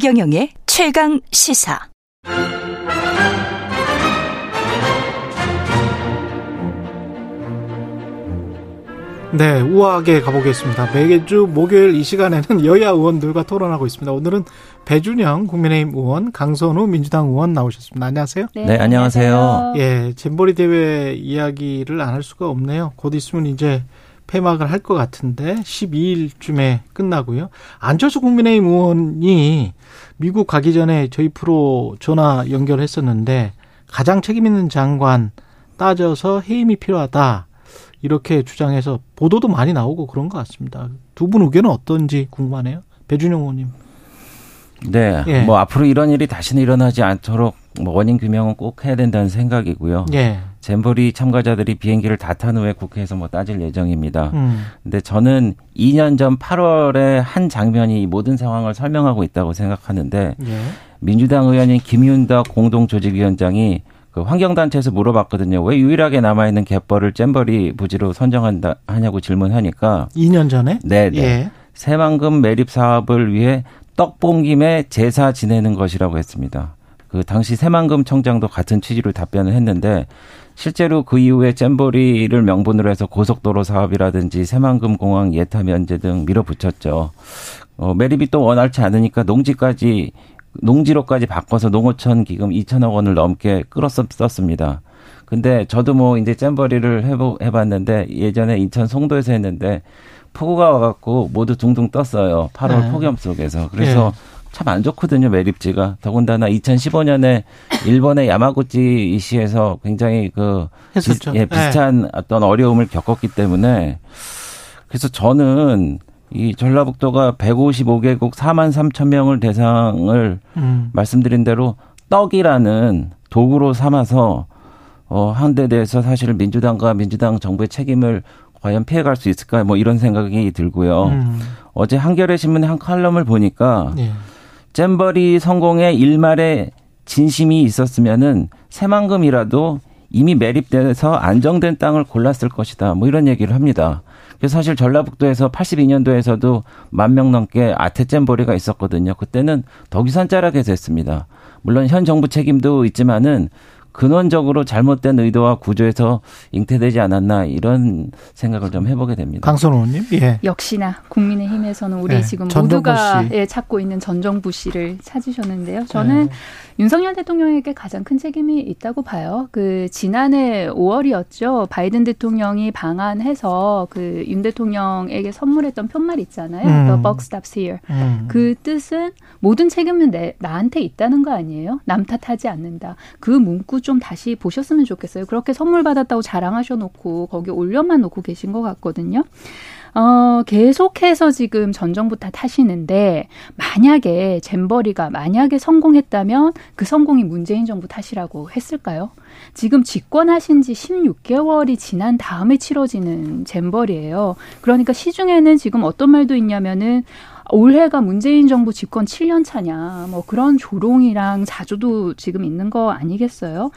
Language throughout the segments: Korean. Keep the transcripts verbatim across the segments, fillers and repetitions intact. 최경영의 최강시사. 네, 우아하게 가보겠습니다. 매주 목요일 이 시간에는 여야 의원들과 토론하고 있습니다. 오늘은 배준영 국민의힘 의원, 강선우 민주당 의원 나오셨습니다. 안녕하세요. 네, 네 안녕하세요. 예, 잼버리 대회 이야기를 안 할 수가 없네요. 곧 있으면 이제 폐막을 할 것 같은데 십이 일쯤에 끝나고요. 안철수 국민의힘 의원이 미국 가기 전에 저희 프로 전화 연결했었는데 가장 책임 있는 장관 따져서 해임이 필요하다. 이렇게 주장해서 보도도 많이 나오고 그런 것 같습니다. 두 분 의견은 어떤지 궁금하네요. 배준영 의원님. 네. 예. 뭐 앞으로 이런 일이 다시는 일어나지 않도록 뭐 원인 규명은 꼭 해야 된다는 생각이고요. 예. 잼버리 참가자들이 비행기를 다 탄 후에 국회에서 뭐 따질 예정입니다. 음. 근데 저는 이 년 전 팔월에 한 장면이 모든 상황을 설명하고 있다고 생각하는데 예. 민주당 의원인 김윤다 공동조직위원장이 환경단체에서 물어봤거든요. 왜 유일하게 남아있는 갯벌을 잼버리 부지로 선정한다 하냐고 질문하니까 이 년 전에? 네. 예. 새만금 매립 사업을 위해 떡볶임에 제사 지내는 것이라고 했습니다. 그 당시 새만금 청장도 같은 취지로 답변을 했는데 실제로 그 이후에 잼버리를 명분으로 해서 고속도로 사업이라든지 새만금 공항 예타 면제 등 밀어붙였죠. 어, 매립이 또 원활치 않으니까 농지까지 농지로까지 바꿔서 농어촌 기금 이천억 원을 넘게 끌었었습니다. 근데 저도 뭐 이제 잼버리를 해보, 해봤는데 예전에 인천 송도에서 했는데 폭우가 와갖고 모두 둥둥 떴어요. 팔월 네. 폭염 속에서. 그래서 네. 참 안 좋거든요, 매립지가. 더군다나 이천십오 년에 일본의 야마구치 이시에서 굉장히 그 했었죠. 비, 예, 비슷한 네. 어떤 어려움을 겪었기 때문에 그래서 저는 이 전라북도가 백오십오 개국 사만 삼천 명을 대상을 음. 말씀드린 대로 떡이라는 도구로 삼아서 어, 한 데 대해서 사실 민주당과 민주당 정부의 책임을 과연 피해갈 수 있을까 뭐 이런 생각이 들고요. 음. 어제 한겨레 신문의 한 칼럼을 보니까 예. 잼버리 성공의 일말의 진심이 있었으면은 새만금이라도 이미 매립돼서 안정된 땅을 골랐을 것이다. 뭐 이런 얘기를 합니다. 그래서 사실 전라북도에서 팔십이 년도에서도 만 명 넘게 아태 잼버리가 있었거든요. 그때는 덕유산 자락에서 했습니다. 물론 현 정부 책임도 있지만은 근원적으로 잘못된 의도와 구조에서 잉태되지 않았나 이런 생각을 좀 해보게 됩니다. 강선우 의원님. 예. 역시나 국민의힘에서는 우리 예. 지금 모두가 예, 찾고 있는 전 정부 씨를 찾으셨는데요. 저는 예. 윤석열 대통령에게 가장 큰 책임이 있다고 봐요. 그 지난해 오월이었죠. 바이든 대통령이 방한해서 그 윤 대통령에게 선물했던 편말 있잖아요. 음. The buck stops here. 음. 그 뜻은 모든 책임은 내, 나한테 있다는 거 아니에요. 남 탓하지 않는다. 그 문구 좀 다시 보셨으면 좋겠어요. 그렇게 선물 받았다고 자랑하셔놓고 거기 올려만 놓고 계신 것 같거든요. 어, 계속해서 지금 전 정부 탓하시는데 만약에 잼버리가 만약에 성공했다면 그 성공이 문재인 정부 탓이라고 했을까요? 지금 집권하신 지 십육 개월이 지난 다음에 치러지는 잼버리예요. 그러니까 시중에는 지금 어떤 말도 있냐면은 올해가 문재인 정부 집권 칠 년 차냐 뭐 그런 조롱이랑 자조도 지금 있는 거 아니겠어요?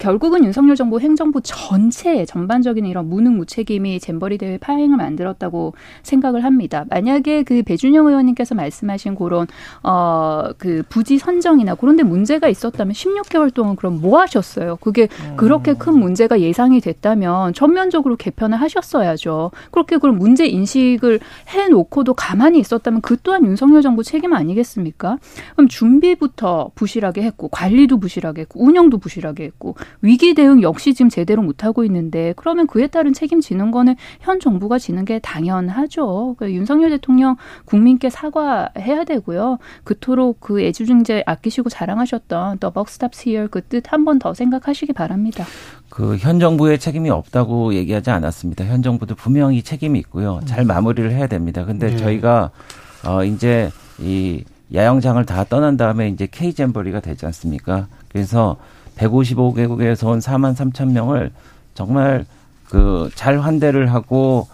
결국은 윤석열 정부 행정부 전체의 전반적인 이런 무능무책임이 잼버리 대회 파행을 만들었다고 생각을 합니다. 만약에 그 배준영 의원님께서 말씀하신 그런 어 그 부지 선정이나 그런 데 문제가 있었다면 십육 개월 동안 그럼 뭐 하셨어요? 그게 그렇게 큰 문제가 예상이 됐다면 전면적으로 개편을 하셨어야죠. 그렇게 그럼 문제 인식을 해놓고도 가만히 있었다면 그 또한 윤석열 정부 책임 아니겠습니까? 그럼 준비부터 부실하게 했고 관리도 부실하게 했고 운영도 부실하게 했고 위기 대응 역시 지금 제대로 못하고 있는데 그러면 그에 따른 책임지는 거는 현 정부가 지는 게 당연하죠. 그러니까 윤석열 대통령 국민께 사과해야 되고요. 그토록 그 애지중재 아끼시고 자랑하셨던 The buck stops here 그 뜻 한 번 더 생각하시기 바랍니다. 그 현 정부의 책임이 없다고 얘기하지 않았습니다. 현 정부도 분명히 책임이 있고요. 잘 마무리를 해야 됩니다. 근데 네. 저희가 어 이제 이 야영장을 다 떠난 다음에 이제 K 잼버리가 되지 않습니까? 그래서 백오십오 개국에서 온 사만 삼천 명을 정말 그 잘 환대를 하고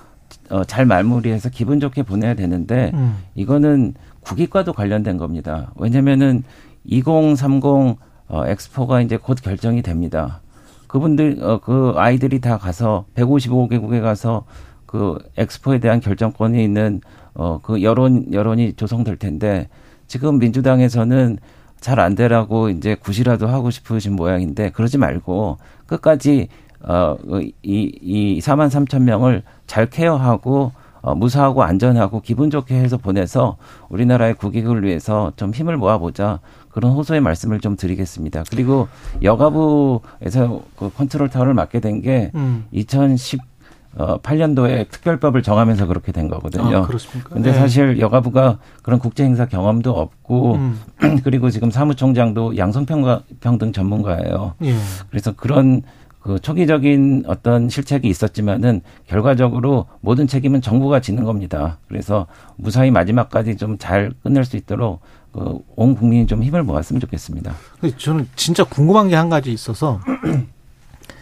어 잘 마무리해서 기분 좋게 보내야 되는데 음. 이거는 국익과도 관련된 겁니다. 왜냐면은 이공삼공 어 엑스포가 이제 곧 결정이 됩니다. 그분들 어 그 아이들이 다 가서 백오십오 개국에 가서 그 엑스포에 대한 결정권이 있는 어 그 여론 여론이 조성될 텐데 지금 민주당에서는 잘 안 되라고 이제 굿이라도 하고 싶으신 모양인데 그러지 말고 끝까지 어, 이, 이 사만 삼천 명을 잘 케어하고 어, 무사하고 안전하고 기분 좋게 해서 보내서 우리나라의 국익을 위해서 좀 힘을 모아보자. 그런 호소의 말씀을 좀 드리겠습니다. 그리고 여가부에서 그 컨트롤 타워를 맡게 된 게 음. 이천십팔 년도에 특별법을 정하면서 그렇게 된 거거든요. 아, 그렇습니까? 근데 네. 사실 여가부가 그런 국제행사 경험도 없고 음. 그리고 지금 사무총장도 양성평등 전문가예요. 예. 그래서 그런 그 초기적인 어떤 실책이 있었지만은 결과적으로 모든 책임은 정부가 지는 겁니다. 그래서 무사히 마지막까지 좀 잘 끝낼 수 있도록 그 온 국민이 좀 힘을 모았으면 좋겠습니다. 저는 진짜 궁금한 게 한 가지 있어서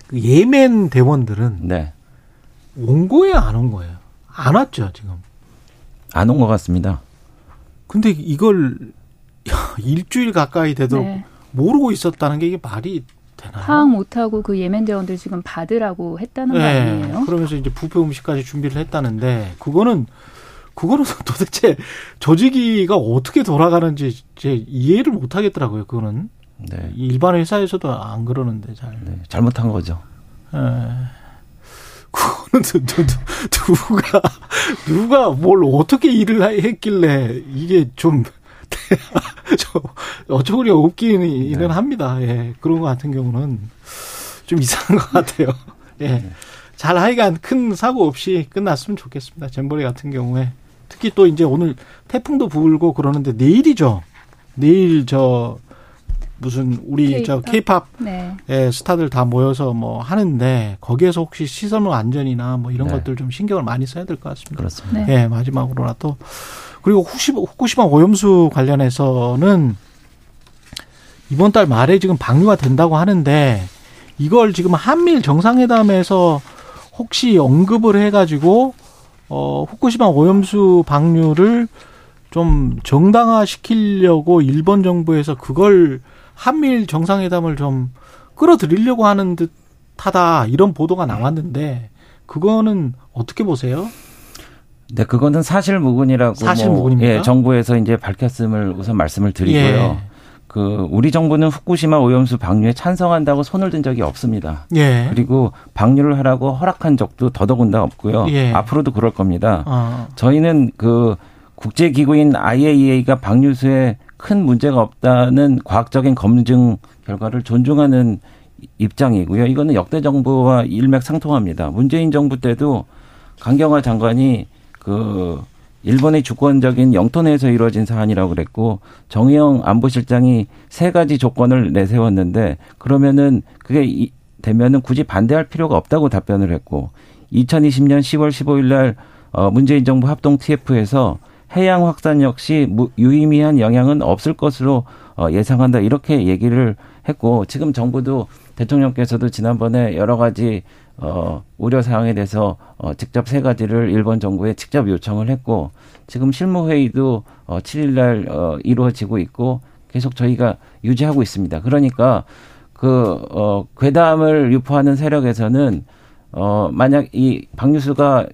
그 예멘 대원들은 네. 온 거예요, 안 온 거예요? 안 왔죠, 지금? 안 온 것 같습니다. 근데 이걸 일주일 가까이 돼도 네. 모르고 있었다는 게 이게 말이 되나요? 파악 못하고 그 예멘 대원들 지금 받으라고 했다는 네. 거 아니에요? 그러면서 이제 부패 음식까지 준비를 했다는데 그거는 그거는 도대체 조직이가 어떻게 돌아가는지 제 이해를 못 하겠더라고요. 그거는 네. 일반 회사에서도 안 그러는데 잘 네, 잘못한 거죠. 네. 그거는 누가 누가 뭘 어떻게 일을 했길래 이게 좀 어처구니 없기는 네. 합니다. 예, 그런 것 같은 경우는 좀 이상한 것 같아요. 예, 네. 잘 하여간 큰 사고 없이 끝났으면 좋겠습니다. 잼버리 같은 경우에. 특히 또 이제 오늘 태풍도 불고 그러는데 내일이죠. 내일 저 무슨 우리 K-pop. 저 K-팝 네. 예, 스타들 다 모여서 뭐 하는데 거기에서 혹시 시설물 안전이나 뭐 이런 네. 것들 좀 신경을 많이 써야 될 것 같습니다. 그렇습니다. 네. 예, 마지막으로나 또 그리고 후쿠시마 오염수 관련해서는 이번 달 말에 지금 방류가 된다고 하는데 이걸 지금 한미일 정상회담에서 혹시 언급을 해가지고 어, 후쿠시마 오염수 방류를 좀 정당화시키려고 일본 정부에서 그걸 한미일 정상회담을 좀 끌어들이려고 하는 듯하다 이런 보도가 나왔는데 그거는 어떻게 보세요? 네, 그거는 사실무근이라고 사실무근입니까? 뭐, 예, 정부에서 이제 밝혔음을 우선 말씀을 드리고요. 예. 그 우리 정부는 후쿠시마 오염수 방류에 찬성한다고 손을 든 적이 없습니다. 예. 그리고 방류를 하라고 허락한 적도 더더군다 없고요. 예. 앞으로도 그럴 겁니다. 아. 저희는 그 국제기구인 아이에이이에이가 방류수에 큰 문제가 없다는 과학적인 검증 결과를 존중하는 입장이고요. 이거는 역대 정부와 일맥상통합니다. 문재인 정부 때도 강경화 장관이 그 일본의 주권적인 영토 내에서 이루어진 사안이라고 그랬고 정의용 안보실장이 세 가지 조건을 내세웠는데 그러면은 그게 이, 되면은 굳이 반대할 필요가 없다고 답변을 했고 이천이십 년 시월 십오일 날 어, 문재인 정부 합동 티에프에서 해양 확산 역시 무, 유의미한 영향은 없을 것으로 어, 예상한다 이렇게 얘기를 했고 지금 정부도 대통령께서도 지난번에 여러 가지 어, 우려 사항에 대해서 어, 직접 세 가지를 일본 정부에 직접 요청을 했고 지금 실무회의도 어, 칠일 날 어, 이루어지고 있고 계속 저희가 유지하고 있습니다. 그러니까 그 어, 괴담을 유포하는 세력에서는 어, 만약 이 방류수가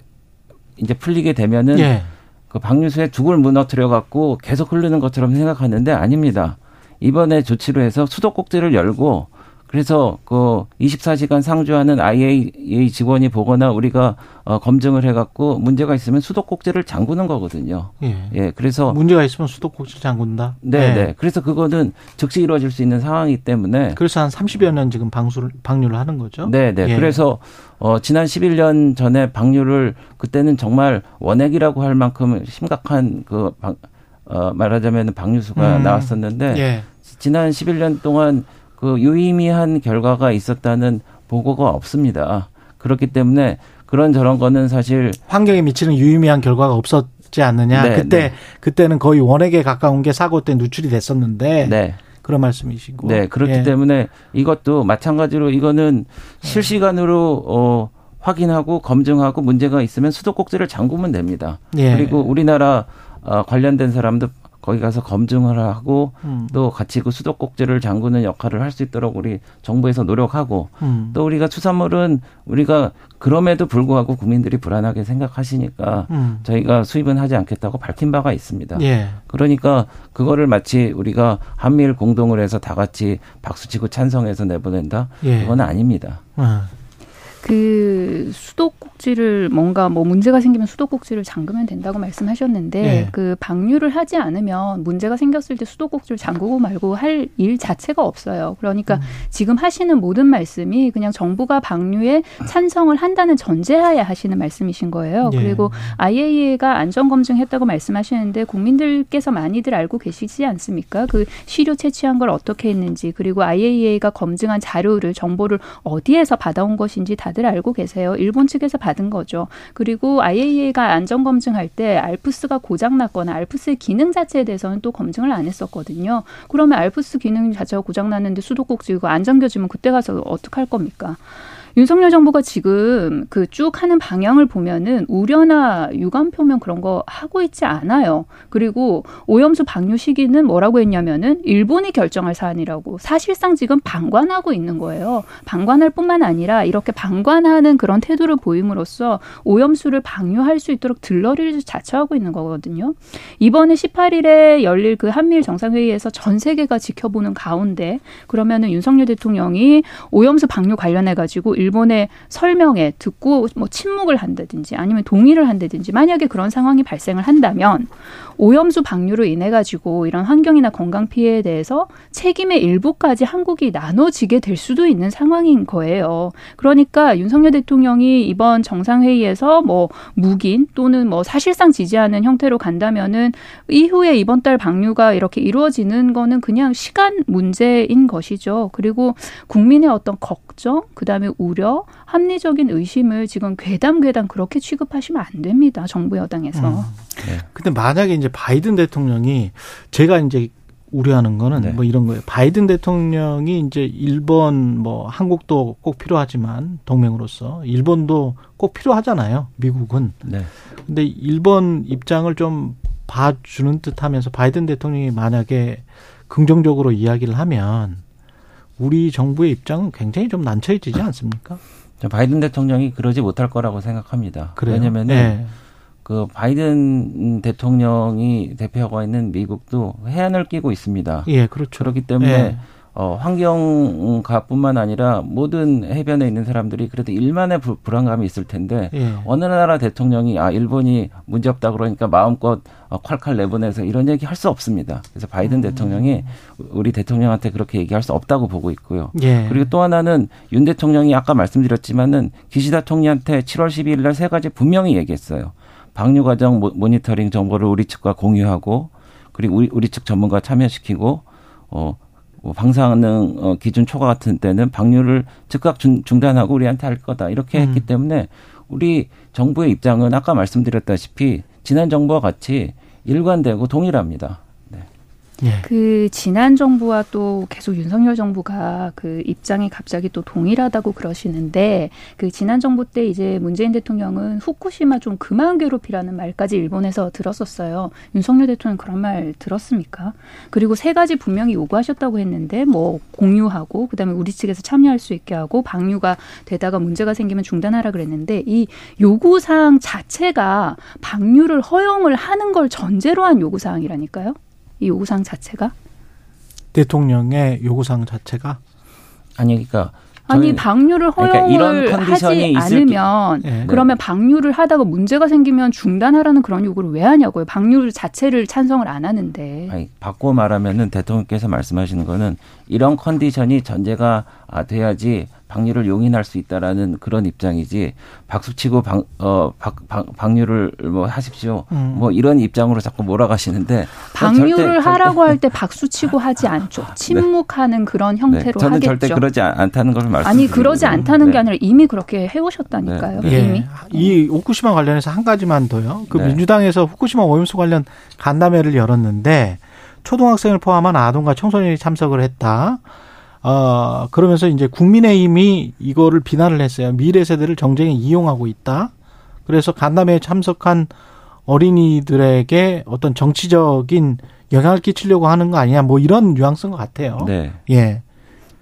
이제 풀리게 되면은 예. 그 방류수에 죽을 무너뜨려 갖고 계속 흐르는 것처럼 생각하는데 아닙니다. 이번에 조치로 해서 수도꼭지를 열고 그래서 그 이십사 시간 상주하는 아이에이이에이 직원이 보거나 우리가 어, 검증을 해갖고 문제가 있으면 수도꼭지를 잠그는 거거든요. 예. 예. 그래서 문제가 있으면 수도꼭지를 잠근다. 네네. 네. 그래서 그거는 즉시 이루어질 수 있는 상황이기 때문에. 그래서 한 삼십여 년 지금 방수를 방류를 하는 거죠. 네네. 예. 그래서 어, 지난 십일 년 전에 방류를 그때는 정말 원액이라고 할 만큼 심각한 그 방, 어, 말하자면 방류수가 음. 나왔었는데 예. 지난 십일 년 동안. 그 유의미한 결과가 있었다는 보고가 없습니다. 그렇기 때문에 그런 저런 거는 사실 환경에 미치는 유의미한 결과가 없었지 않느냐. 네, 그때 네. 그때는 거의 원액에 가까운 게 사고 때 누출이 됐었는데 네. 그런 말씀이시고. 네, 그렇기 예. 때문에 이것도 마찬가지로 이거는 실시간으로 어, 확인하고 검증하고 문제가 있으면 수도꼭지를 잠그면 됩니다. 예. 그리고 우리나라 관련된 사람도 거기 가서 검증을 하고 음. 또 같이 그 수도꼭지를 잠그는 역할을 할 수 있도록 우리 정부에서 노력하고 음. 또 우리가 수산물은 우리가 그럼에도 불구하고 국민들이 불안하게 생각하시니까 음. 저희가 수입은 하지 않겠다고 밝힌 바가 있습니다. 예. 그러니까 그거를 마치 우리가 한미일 공동을 해서 다 같이 박수치고 찬성해서 내보낸다? 예. 그건 아닙니다. 아. 그 수도꼭지를 뭔가 뭐 문제가 생기면 수도꼭지를 잠그면 된다고 말씀하셨는데 네. 그 방류를 하지 않으면 문제가 생겼을 때 수도꼭지를 잠그고 말고 할 일 자체가 없어요. 그러니까 음. 지금 하시는 모든 말씀이 그냥 정부가 방류에 찬성을 한다는 전제하에 하시는 말씀이신 거예요. 네. 그리고 아이에이이에이가 안전검증했다고 말씀하시는데 국민들께서 많이들 알고 계시지 않습니까? 그 시료 채취한 걸 어떻게 했는지 그리고 아이에이이에이가 검증한 자료를 정보를 어디에서 받아온 것인지 다 다들 알고 계세요. 일본 측에서 받은 거죠. 그리고 아이에이이에이가 안전검증할 때 알프스가 고장났거나 알프스의 기능 자체에 대해서는 또 검증을 안 했었거든요. 그러면 알프스 기능 자체가 고장났는데 수도꼭지 이거 안 잠겨지면 그때 가서 어떡할 겁니까? 윤석열 정부가 지금 그 쭉 하는 방향을 보면은 우려나 유감 표명 그런 거 하고 있지 않아요. 그리고 오염수 방류 시기는 뭐라고 했냐면은 일본이 결정할 사안이라고 사실상 지금 방관하고 있는 거예요. 방관할 뿐만 아니라 이렇게 방관하는 그런 태도를 보임으로써 오염수를 방류할 수 있도록 들러리를 자처하고 있는 거거든요. 이번에 십팔 일에 열릴 그 한미일 정상회의에서 전 세계가 지켜보는 가운데 그러면은 윤석열 대통령이 오염수 방류 관련해 가지고 일본의 설명에 듣고 뭐 침묵을 한다든지 아니면 동의를 한다든지 만약에 그런 상황이 발생을 한다면 오염수 방류로 인해 가지고 이런 환경이나 건강 피해에 대해서 책임의 일부까지 한국이 나눠지게 될 수도 있는 상황인 거예요. 그러니까 윤석열 대통령이 이번 정상회의에서 뭐 묵인 또는 뭐 사실상 지지하는 형태로 간다면은 이후에 이번 달 방류가 이렇게 이루어지는 거는 그냥 시간 문제인 것이죠. 그리고 국민의 어떤 걱정, 그다음에 우려, 합리적인 의심을 지금 괴담괴담 그렇게 취급하시면 안 됩니다. 정부 여당에서. 음. 네. 근데 만약에 이제 바이든 대통령이 제가 이제 우려하는 거는 네. 뭐 이런 거예요. 바이든 대통령이 이제 일본 뭐 한국도 꼭 필요하지만 동맹으로서 일본도 꼭 필요하잖아요. 미국은. 네. 근데 일본 입장을 좀 봐주는 듯하면서 바이든 대통령이 만약에 긍정적으로 이야기를 하면 우리 정부의 입장은 굉장히 좀 난처해지지 않습니까? 바이든 대통령이 그러지 못할 거라고 생각합니다. 그래요? 왜냐하면 네. 그 바이든 대통령이 대표하고 있는 미국도 해안을 끼고 있습니다. 예, 그렇죠. 그렇기 때문에 네. 어, 환경가뿐만 아니라 모든 해변에 있는 사람들이 그래도 일만의 불, 불안감이 있을 텐데 예. 어느 나라 대통령이 아 일본이 문제 없다 그러니까 마음껏 어, 콸콸 내보내서 이런 얘기 할 수 없습니다. 그래서 바이든 음. 대통령이 우리 대통령한테 그렇게 얘기할 수 없다고 보고 있고요. 예. 그리고 또 하나는 윤 대통령이 아까 말씀드렸지만은 기시다 총리한테 칠월 십이일 날 세 가지 분명히 얘기했어요. 방류 과정 모, 모니터링 정보를 우리 측과 공유하고 그리고 우리, 우리 측 전문가 참여시키고 어. 방사능 기준 초과 같은 때는 방류를 즉각 중, 중단하고 우리한테 할 거다. 이렇게 음. 했기 때문에 우리 정부의 입장은 아까 말씀드렸다시피 지난 정부와 같이 일관되고 동일합니다. 예. 그 지난 정부와 또 계속 윤석열 정부가 그 입장이 갑자기 또 동일하다고 그러시는데 그 지난 정부 때 이제 문재인 대통령은 후쿠시마 좀 그만 괴롭히라는 말까지 일본에서 들었었어요. 윤석열 대통령 그런 말 들었습니까? 그리고 세 가지 분명히 요구하셨다고 했는데 뭐 공유하고 그다음에 우리 측에서 참여할 수 있게 하고 방류가 되다가 문제가 생기면 중단하라 그랬는데 이 요구사항 자체가 방류를 허용을 하는 걸 전제로 한 요구사항이라니까요. 이 요구사항 자체가? 대통령의 요구사항 자체가? 아니, 그러니까. 아니, 방류를 허용을 그러니까 하지 않으면 네, 네. 그러면 방류를 하다가 문제가 생기면 중단하라는 그런 요구를 왜 하냐고요. 방류 자체를 찬성을 안 하는데. 아니, 바꿔 말하면은 대통령께서 말씀하시는 거는 이런 컨디션이 전제가 돼야지 방류를 용인할 수 있다라는 그런 입장이지 박수치고 방, 어, 방, 방, 방류를 뭐 하십시오. 음. 뭐 이런 입장으로 자꾸 몰아가시는데. 방류를 절대, 하라고 절대. 할 때 박수치고 하지 않죠. 침묵하는 네. 그런 형태로 네. 저는 하겠죠. 저는 절대 그러지 않다는 걸 말씀드립니다. 아니 그러지 않다는 네. 게 아니라 이미 그렇게 해오셨다니까요. 네. 네. 이미. 네. 이 후쿠시마 관련해서 한 가지만 더요. 그 네. 민주당에서 후쿠시마 오염수 관련 간담회를 열었는데 초등학생을 포함한 아동과 청소년이 참석을 했다. 어, 그러면서 이제 국민의힘이 이거를 비난을 했어요. 미래 세대를 정쟁에 이용하고 있다. 그래서 간담회에 참석한 어린이들에게 어떤 정치적인 영향을 끼치려고 하는 거 아니냐, 뭐 이런 뉘앙스인 것 같아요. 네. 예.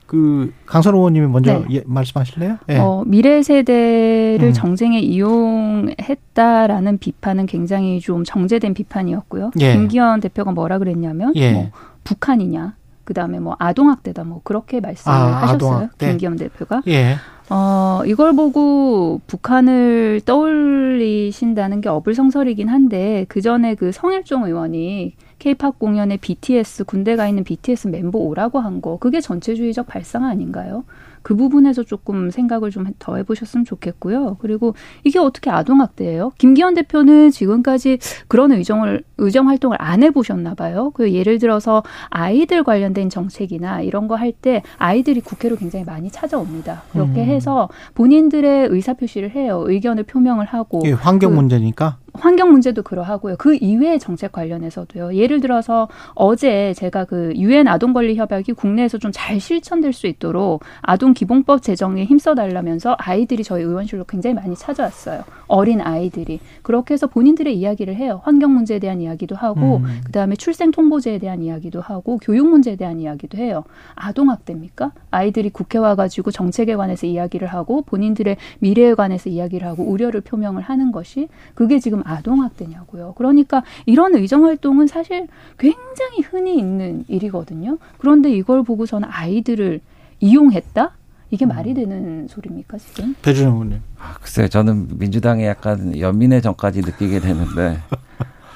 그 강선우 의원님이 먼저 네. 예, 말씀하실래요? 예. 어, 미래 세대를 음. 정쟁에 이용했다라는 비판은 굉장히 좀 정제된 비판이었고요. 예. 김기현 대표가 뭐라 그랬냐면 예. 뭐 북한이냐, 그다음에 뭐 아동학대다, 뭐 그렇게 말씀을 아, 하셨어요. 아동학대. 김기현 대표가. 예. 어, 이걸 보고 북한을 떠올리신다는 게 어불성설이긴 한데, 그 전에 그 성일종 의원이 케이팝 공연에 비티에스, 군대가 있는 비티에스 멤버 오라고 한 거, 그게 전체주의적 발상 아닌가요? 그 부분에서 조금 생각을 좀 더 해보셨으면 좋겠고요. 그리고 이게 어떻게 아동학대예요? 김기현 대표는 지금까지 그런 의정을, 의정 활동을 안 해보셨나 봐요. 그 예를 들어서 아이들 관련된 정책이나 이런 거 할 때 아이들이 국회로 굉장히 많이 찾아옵니다. 그렇게 음. 해서 본인들의 의사표시를 해요. 의견을 표명을 하고. 예, 환경 그, 문제니까? 환경 문제도 그러하고요. 그 이외의 정책 관련해서도요. 예를 들어서 어제 제가 그 유엔 아동권리협약이 국내에서 좀 잘 실천될 수 있도록 아동기본법 제정에 힘써달라면서 아이들이 저희 의원실로 굉장히 많이 찾아왔어요. 어린 아이들이. 그렇게 해서 본인들의 이야기를 해요. 환경 문제에 대한 이야기도 하고 음. 그다음에 출생통보제에 대한 이야기도 하고 교육 문제에 대한 이야기도 해요. 아동학대입니까? 아이들이 국회 와가지고 정책에 관해서 이야기를 하고 본인들의 미래에 관해서 이야기를 하고 우려를 표명을 하는 것이 그게 지금 아동학대냐고요. 그러니까 이런 의정활동은 사실 굉장히 흔히 있는 일이거든요. 그런데 이걸 보고서는 아이들을 이용했다? 이게 말이 되는 소리입니까 지금? 배준영 의원님. 아, 글쎄 저는 민주당에 약간 연민의 정까지 느끼게 되는데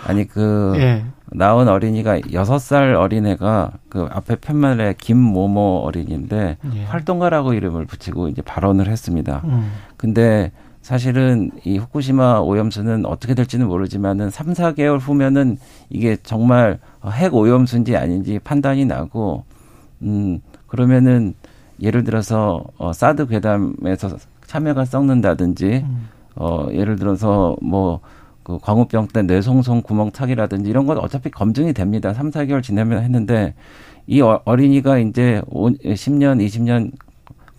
아니 그 예. 낳은 어린이가 여섯 살 어린애가 그 앞에 편말에 김모모 어린이인데 예. 활동가라고 이름을 붙이고 이제 발언을 했습니다. 음. 근데 사실은 이 후쿠시마 오염수는 어떻게 될지는 모르지만은 삼, 사 개월 후면은 이게 정말 핵 오염수인지 아닌지 판단이 나고, 음, 그러면은 예를 들어서, 어, 사드 괴담에서 참여가 썩는다든지, 음. 어, 예를 들어서 뭐, 그 광우병 때 뇌송송 구멍 차기라든지 이런 건 어차피 검증이 됩니다. 삼, 사 개월 지나면 했는데, 이 어린이가 이제 십 년, 이십 년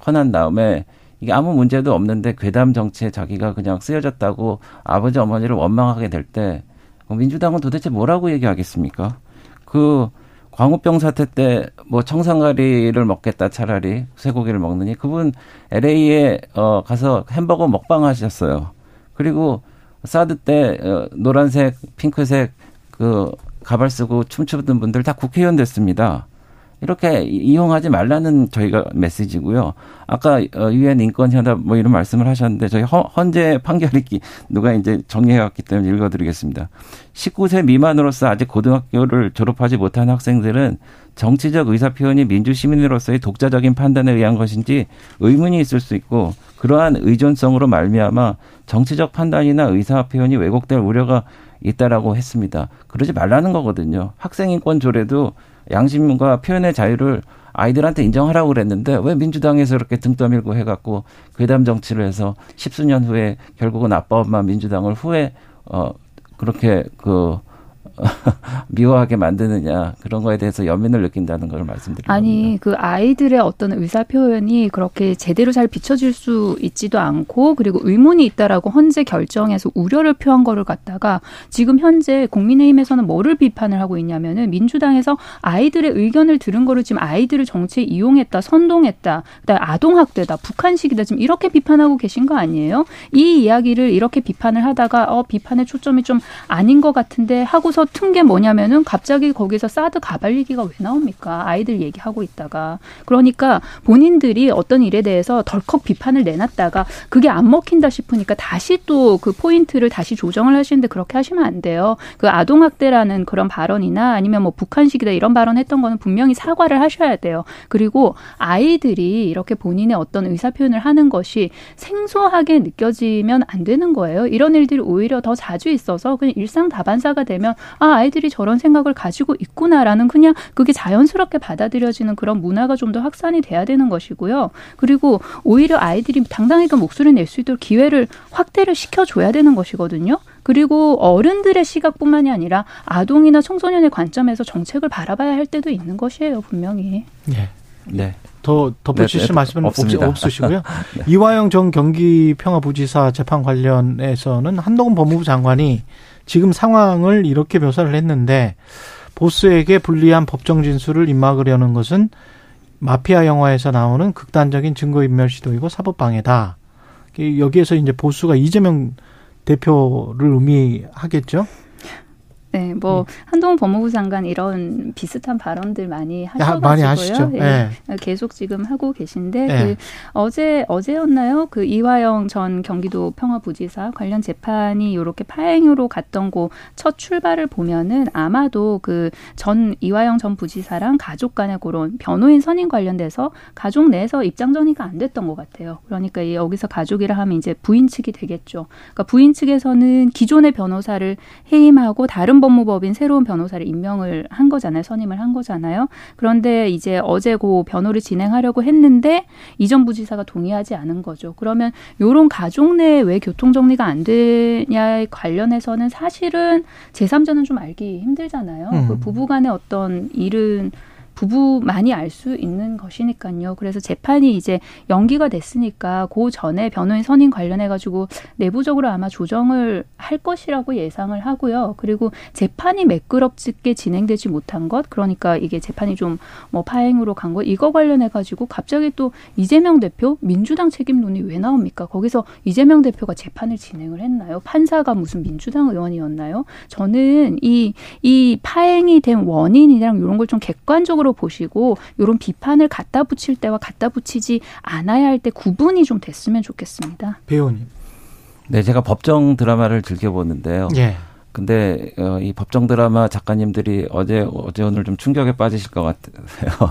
커난 다음에 이게 아무 문제도 없는데 괴담 정치에 자기가 그냥 쓰여졌다고 아버지 어머니를 원망하게 될 때 민주당은 도대체 뭐라고 얘기하겠습니까? 그 광우병 사태 때 뭐 청산가리를 먹겠다 차라리 쇠고기를 먹느니 그분 엘에이에 어 가서 햄버거 먹방 하셨어요. 그리고 사드 때 노란색, 핑크색 그 가발 쓰고 춤추던 분들 다 국회의원 됐습니다. 이렇게 이용하지 말라는 저희가 메시지고요. 아까 유엔 인권협약 뭐 이런 말씀을 하셨는데 저희 헌재 판결이 누가 이제 정리해왔기 때문에 읽어드리겠습니다. 십구 세 미만으로서 아직 고등학교를 졸업하지 못한 학생들은 정치적 의사표현이 민주시민으로서의 독자적인 판단에 의한 것인지 의문이 있을 수 있고 그러한 의존성으로 말미암아 정치적 판단이나 의사표현이 왜곡될 우려가 있다라고 했습니다. 그러지 말라는 거거든요. 학생인권 조례도 양심과 표현의 자유를 아이들한테 인정하라고 그랬는데 왜 민주당에서 이렇게 등 떠밀고 해갖고 괴담 정치를 해서 십수년 후에 결국은 아빠 엄마 민주당을 후에 어 그렇게 그 미워하게 만드느냐 그런 거에 대해서 연민을 느낀다는 걸 말씀드립니다. 아니 그 아이들의 어떤 의사표현이 그렇게 제대로 잘 비춰질 수 있지도 않고 그리고 의문이 있다라고 헌재 결정에서 우려를 표한 거를 갖다가 지금 현재 국민의힘에서는 뭐를 비판을 하고 있냐면은 민주당에서 아이들의 의견을 들은 거를 지금 아이들을 정치에 이용했다, 선동했다, 그다음에 아동학대다, 북한식이다 지금 이렇게 비판하고 계신 거 아니에요? 이 이야기를 이렇게 비판을 하다가 어 비판의 초점이 좀 아닌 것 같은데 하고서 튼 게 뭐냐면은 갑자기 거기서 사드 가발 얘기가 왜 나옵니까? 아이들 얘기하고 있다가. 그러니까 본인들이 어떤 일에 대해서 덜컥 비판을 내놨다가 그게 안 먹힌다 싶으니까 다시 또 그 포인트를 다시 조정을 하시는데 그렇게 하시면 안 돼요. 그 아동학대라는 그런 발언이나 아니면 뭐 북한식이다 이런 발언 했던 거는 분명히 사과를 하셔야 돼요. 그리고 아이들이 이렇게 본인의 어떤 의사표현을 하는 것이 생소하게 느껴지면 안 되는 거예요. 이런 일들이 오히려 더 자주 있어서 그냥 일상 다반사가 되면 아, 아이들이 저런 생각을 가지고 있구나라는 그냥 그게 자연스럽게 받아들여지는 그런 문화가 좀 더 확산이 돼야 되는 것이고요. 그리고 오히려 아이들이 당당하게 목소리를 낼 수 있도록 기회를 확대를 시켜줘야 되는 것이거든요. 그리고 어른들의 시각뿐만이 아니라 아동이나 청소년의 관점에서 정책을 바라봐야 할 때도 있는 것이에요, 분명히. 네. 네. 더 덧붙이실 네, 말씀은 없습니다. 없으시고요. 네. 이화영 전 경기평화부지사 재판 관련해서는 한동훈 법무부 장관이 지금 상황을 이렇게 묘사를 했는데 보스에게 불리한 법정 진술을 입막으려는 것은 마피아 영화에서 나오는 극단적인 증거인멸 시도이고 사법방해다. 여기에서 이제 보수가 이재명 대표를 의미하겠죠? 네, 뭐 한동훈 법무부 장관 이런 비슷한 발언들 많이 하셔가지고요. 많이 하시죠. 예, 네. 계속 지금 하고 계신데 네. 그 어제 어제였나요? 그 이화영 전 경기도 평화부지사 관련 재판이 이렇게 파행으로 갔던 곳 첫 출발을 보면은 아마도 그 전 이화영 전 부지사랑 가족 간의 그런 변호인 선임 관련돼서 가족 내에서 입장 전이가 안 됐던 것 같아요. 그러니까 여기서 가족이라 하면 이제 부인 측이 되겠죠. 그러니까 부인 측에서는 기존의 변호사를 해임하고 다른 법무법인 새로운 변호사를 임명을 한 거잖아요. 선임을 한 거잖아요. 그런데 이제 어제 그 변호를 진행하려고 했는데 이전 부지사가 동의하지 않은 거죠. 그러면 이런 가족 내에 왜 교통정리가 안 되냐에 관련해서는 사실은 제삼자는 좀 알기 힘들잖아요. 음. 그 부부 간의 어떤 일은 부부만이 알 수 있는 것이니까요. 그래서 재판이 이제 연기가 됐으니까 그 전에 변호인 선임 관련해가지고 내부적으로 아마 조정을 할 것이라고 예상을 하고요. 그리고 재판이 매끄럽게 진행되지 못한 것, 그러니까 이게 재판이 좀 뭐 파행으로 간 것, 이거 관련해가지고 갑자기 또 이재명 대표 민주당 책임론이 왜 나옵니까? 거기서 이재명 대표가 재판을 진행을 했나요? 판사가 무슨 민주당 의원이었나요? 저는 이, 이 파행이 된 원인이랑 이런 걸 좀 객관적으로 보시고 이런 비판을 갖다 붙일 때와 갖다 붙이지 않아야 할 때 구분이 좀 됐으면 좋겠습니다. 배우님. 네, 제가 법정 드라마를 즐겨보는데요. 예. 근데 이 법정 드라마 작가님들이 어제 어제 오늘 좀 충격에 빠지실 것 같아요.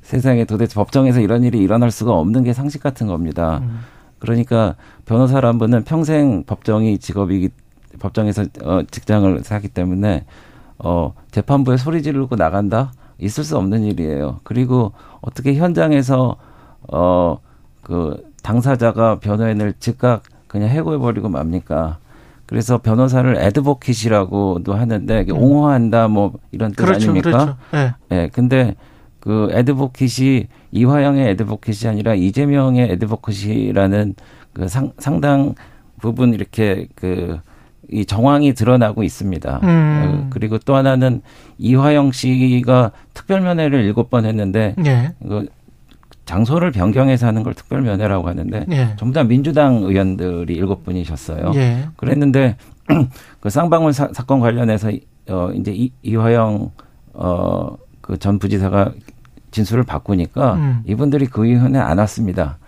세상에 도대체 법정에서 이런 일이 일어날 수가 없는 게 상식 같은 겁니다. 음. 그러니까 변호사란 분은 평생 법정이 직업이기 법정에서 어, 직장을 하기 때문에 어, 재판부에 소리 지르고 나간다? 있을 수 없는 일이에요. 그리고 어떻게 현장에서 어, 그 당사자가 변호인을 즉각 그냥 해고해버리고 맙니까? 그래서 변호사를 애드보킷이라고도 하는데 이게 옹호한다 뭐 이런 뜻 그렇죠, 아닙니까? 그렇죠. 네. 네, 근데 그 애드보킷이 이화영의 애드보킷이 아니라 이재명의 애드보킷이라는 그 상, 상당 부분 이렇게 그 이 정황이 드러나고 있습니다. 음. 그리고 또 하나는 이화영 씨가 특별면회를 일곱 번 했는데 예. 그 장소를 변경해서 하는 걸 특별면회라고 하는데 예. 전부 다 민주당 의원들이 일곱 분이셨어요. 예. 그랬는데 그 쌍방울 사, 사건 관련해서 어, 이제 이, 이화영 어, 그 전 부지사가 진술을 바꾸니까 음. 이분들이 그 위원회에 안 왔습니다.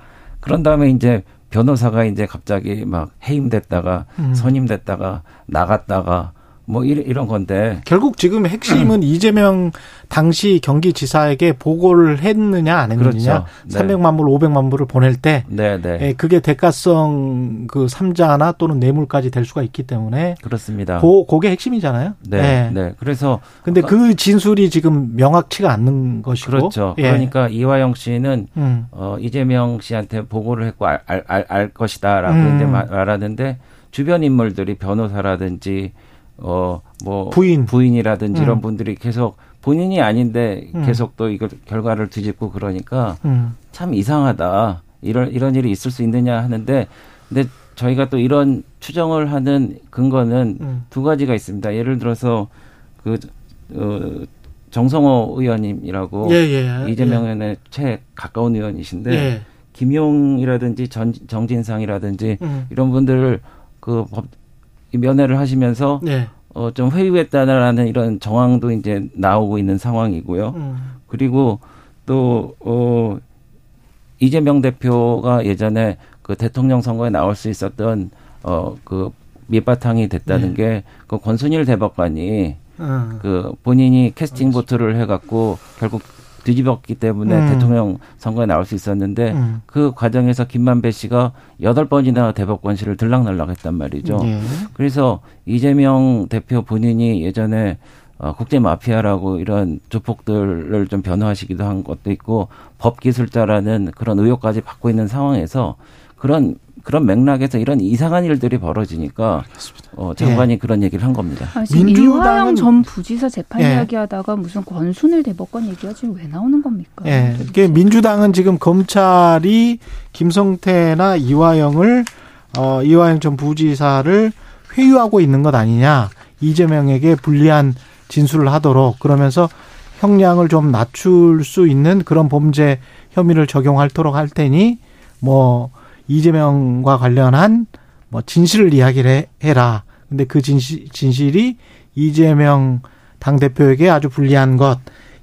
그런 다음에 이제 변호사가 이제 갑자기 막 해임됐다가 음. 선임됐다가 나갔다가 뭐 이런 이런 건데 결국 지금 핵심은 이재명 당시 경기지사에게 보고를 했느냐 안 했느냐 그렇죠. 네. 삼백만 불, 오백만 불을 보낼 때 네, 네. 그게 대가성 그 삼자나 또는 뇌물까지 될 수가 있기 때문에 그렇습니다. 고 그게 핵심이잖아요. 네, 네. 네. 그래서 근데 그 진술이 지금 명확치가 않는 것이고 그렇죠. 예. 그러니까 이화영 씨는 음. 어, 이재명 씨한테 보고를 했고 알, 알, 알, 알 것이다라고 음. 이제 말하는데 주변 인물들이 변호사라든지 어, 뭐, 부인. 부인이라든지 음. 이런 분들이 계속 본인이 아닌데 계속 음. 또 이걸 결과를 뒤집고 그러니까 음. 참 이상하다. 이런, 이런 일이 있을 수 있느냐 하는데, 근데 저희가 또 이런 추정을 하는 근거는 음. 두 가지가 있습니다. 예를 들어서 그, 어, 정성호 의원님이라고 예, 예, 이재명 의원의 예. 최 가까운 의원이신데, 예. 김용이라든지 전, 정진상이라든지 음. 이런 분들을 그 법, 면회를 하시면서 네. 어, 좀 회유했다라는 이런 정황도 이제 나오고 있는 상황이고요. 음. 그리고 또 어, 이재명 대표가 예전에 그 대통령 선거에 나올 수 있었던 어, 그 밑바탕이 됐다는 네. 게 그 권순일 대법관이 음. 그 본인이 캐스팅 보트를 해갖고 결국 뒤집었기 때문에 음. 대통령 선거에 나올 수 있었는데 음. 그 과정에서 김만배 씨가 여덟 번이나 대법관실을 들락날락했단 말이죠. 예. 그래서 이재명 대표 본인이 예전에 어, 국제마피아라고 이런 조폭들을 좀 변호하시기도 한 것도 있고 법기술자라는 그런 의혹까지 받고 있는 상황에서 그런 그런 맥락에서 이런 이상한 일들이 벌어지니까 어, 장관이 예. 그런 얘기를 한 겁니다. 아, 이화영 전 부지사 재판 예. 이야기하다가 무슨 권순일 대법관 얘기가 지금 왜 나오는 겁니까? 예. 이게 민주당은 지금 검찰이 김성태나 이화영을 어, 이화영 전 부지사를 회유하고 있는 것 아니냐, 이재명에게 불리한 진술을 하도록, 그러면서 형량을 좀 낮출 수 있는 그런 범죄 혐의를 적용하도록 할 테니 뭐 이재명과 관련한 뭐 진실을 이야기를 해라. 근데 그 진실, 진실이 이재명 당대표에게 아주 불리한 것,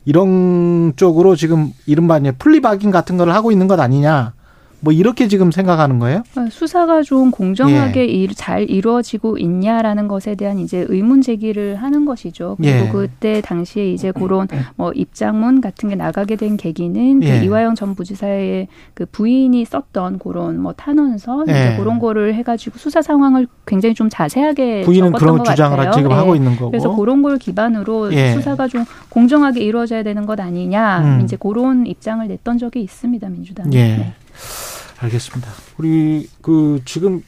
이런 쪽으로 지금 이른바 플리바깅 같은 걸 하고 있는 것 아니냐, 뭐 이렇게 지금 생각하는 거예요? 수사가 좀 공정하게 예. 잘 이루어지고 있냐라는 것에 대한 이제 의문 제기를 하는 것이죠. 그리고 예. 그때 당시에 이제 그런 뭐 입장문 같은 게 나가게 된 계기는 예. 그 이화영 전 부지사의 그 부인이 썼던 그런 뭐 탄원서 예. 이제 그런 거를 해가지고 수사 상황을 굉장히 좀 자세하게 부인은 그런 주장을 지금 예. 하고 있는 거고, 그래서 그런 걸 기반으로 예. 수사가 좀 공정하게 이루어져야 되는 것 아니냐 음. 이제 그런 입장을 냈던 적이 있습니다, 민주당. 예. 네. 알겠습니다. 우리 그 지금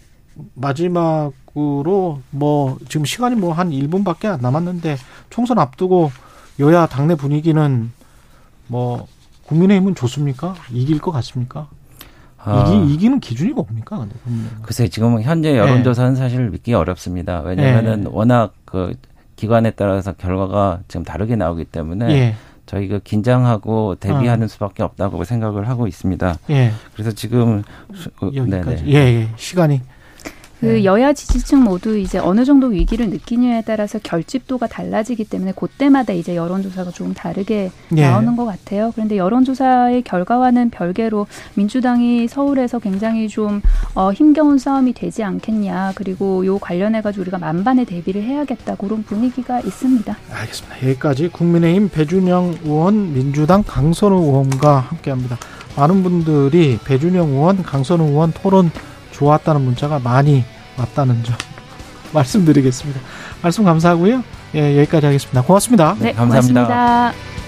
마지막으로 뭐 지금 시간이 뭐 한 일 분밖에 안 남았는데, 총선 앞두고 여야 당내 분위기는 뭐 국민의힘은 좋습니까? 이길 것 같습니까? 아. 이기, 이기는 기준이 뭡니까? 근데 글쎄 지금 현재 여론조사는 네. 사실 믿기 어렵습니다. 왜냐하면은 네. 워낙 그 기관에 따라서 결과가 지금 다르게 나오기 때문에. 네. 저희가 긴장하고 대비하는 아. 수밖에 없다고 생각을 하고 있습니다. 예. 그래서 지금 여기까지. 예, 예. 시간이. 그 여야 지지층 모두 이제 어느 정도 위기를 느끼냐에 따라서 결집도가 달라지기 때문에 그때마다 이제 여론조사가 조금 다르게 예. 나오는 것 같아요. 그런데 여론조사의 결과와는 별개로 민주당이 서울에서 굉장히 좀 어, 힘겨운 싸움이 되지 않겠냐, 그리고 요 관련해가지고 우리가 만반의 대비를 해야겠다, 그런 분위기가 있습니다. 알겠습니다. 여기까지 국민의힘 배준영 의원, 민주당 강선우 의원과 함께합니다. 많은 분들이 배준영 의원, 강선우 의원 토론 좋았다는 문자가 많이 왔다는 점 말씀드리겠습니다. 말씀 감사하고요. 예, 여기까지 하겠습니다. 고맙습니다. 네, 고맙습니다. 감사합니다. 고맙습니다.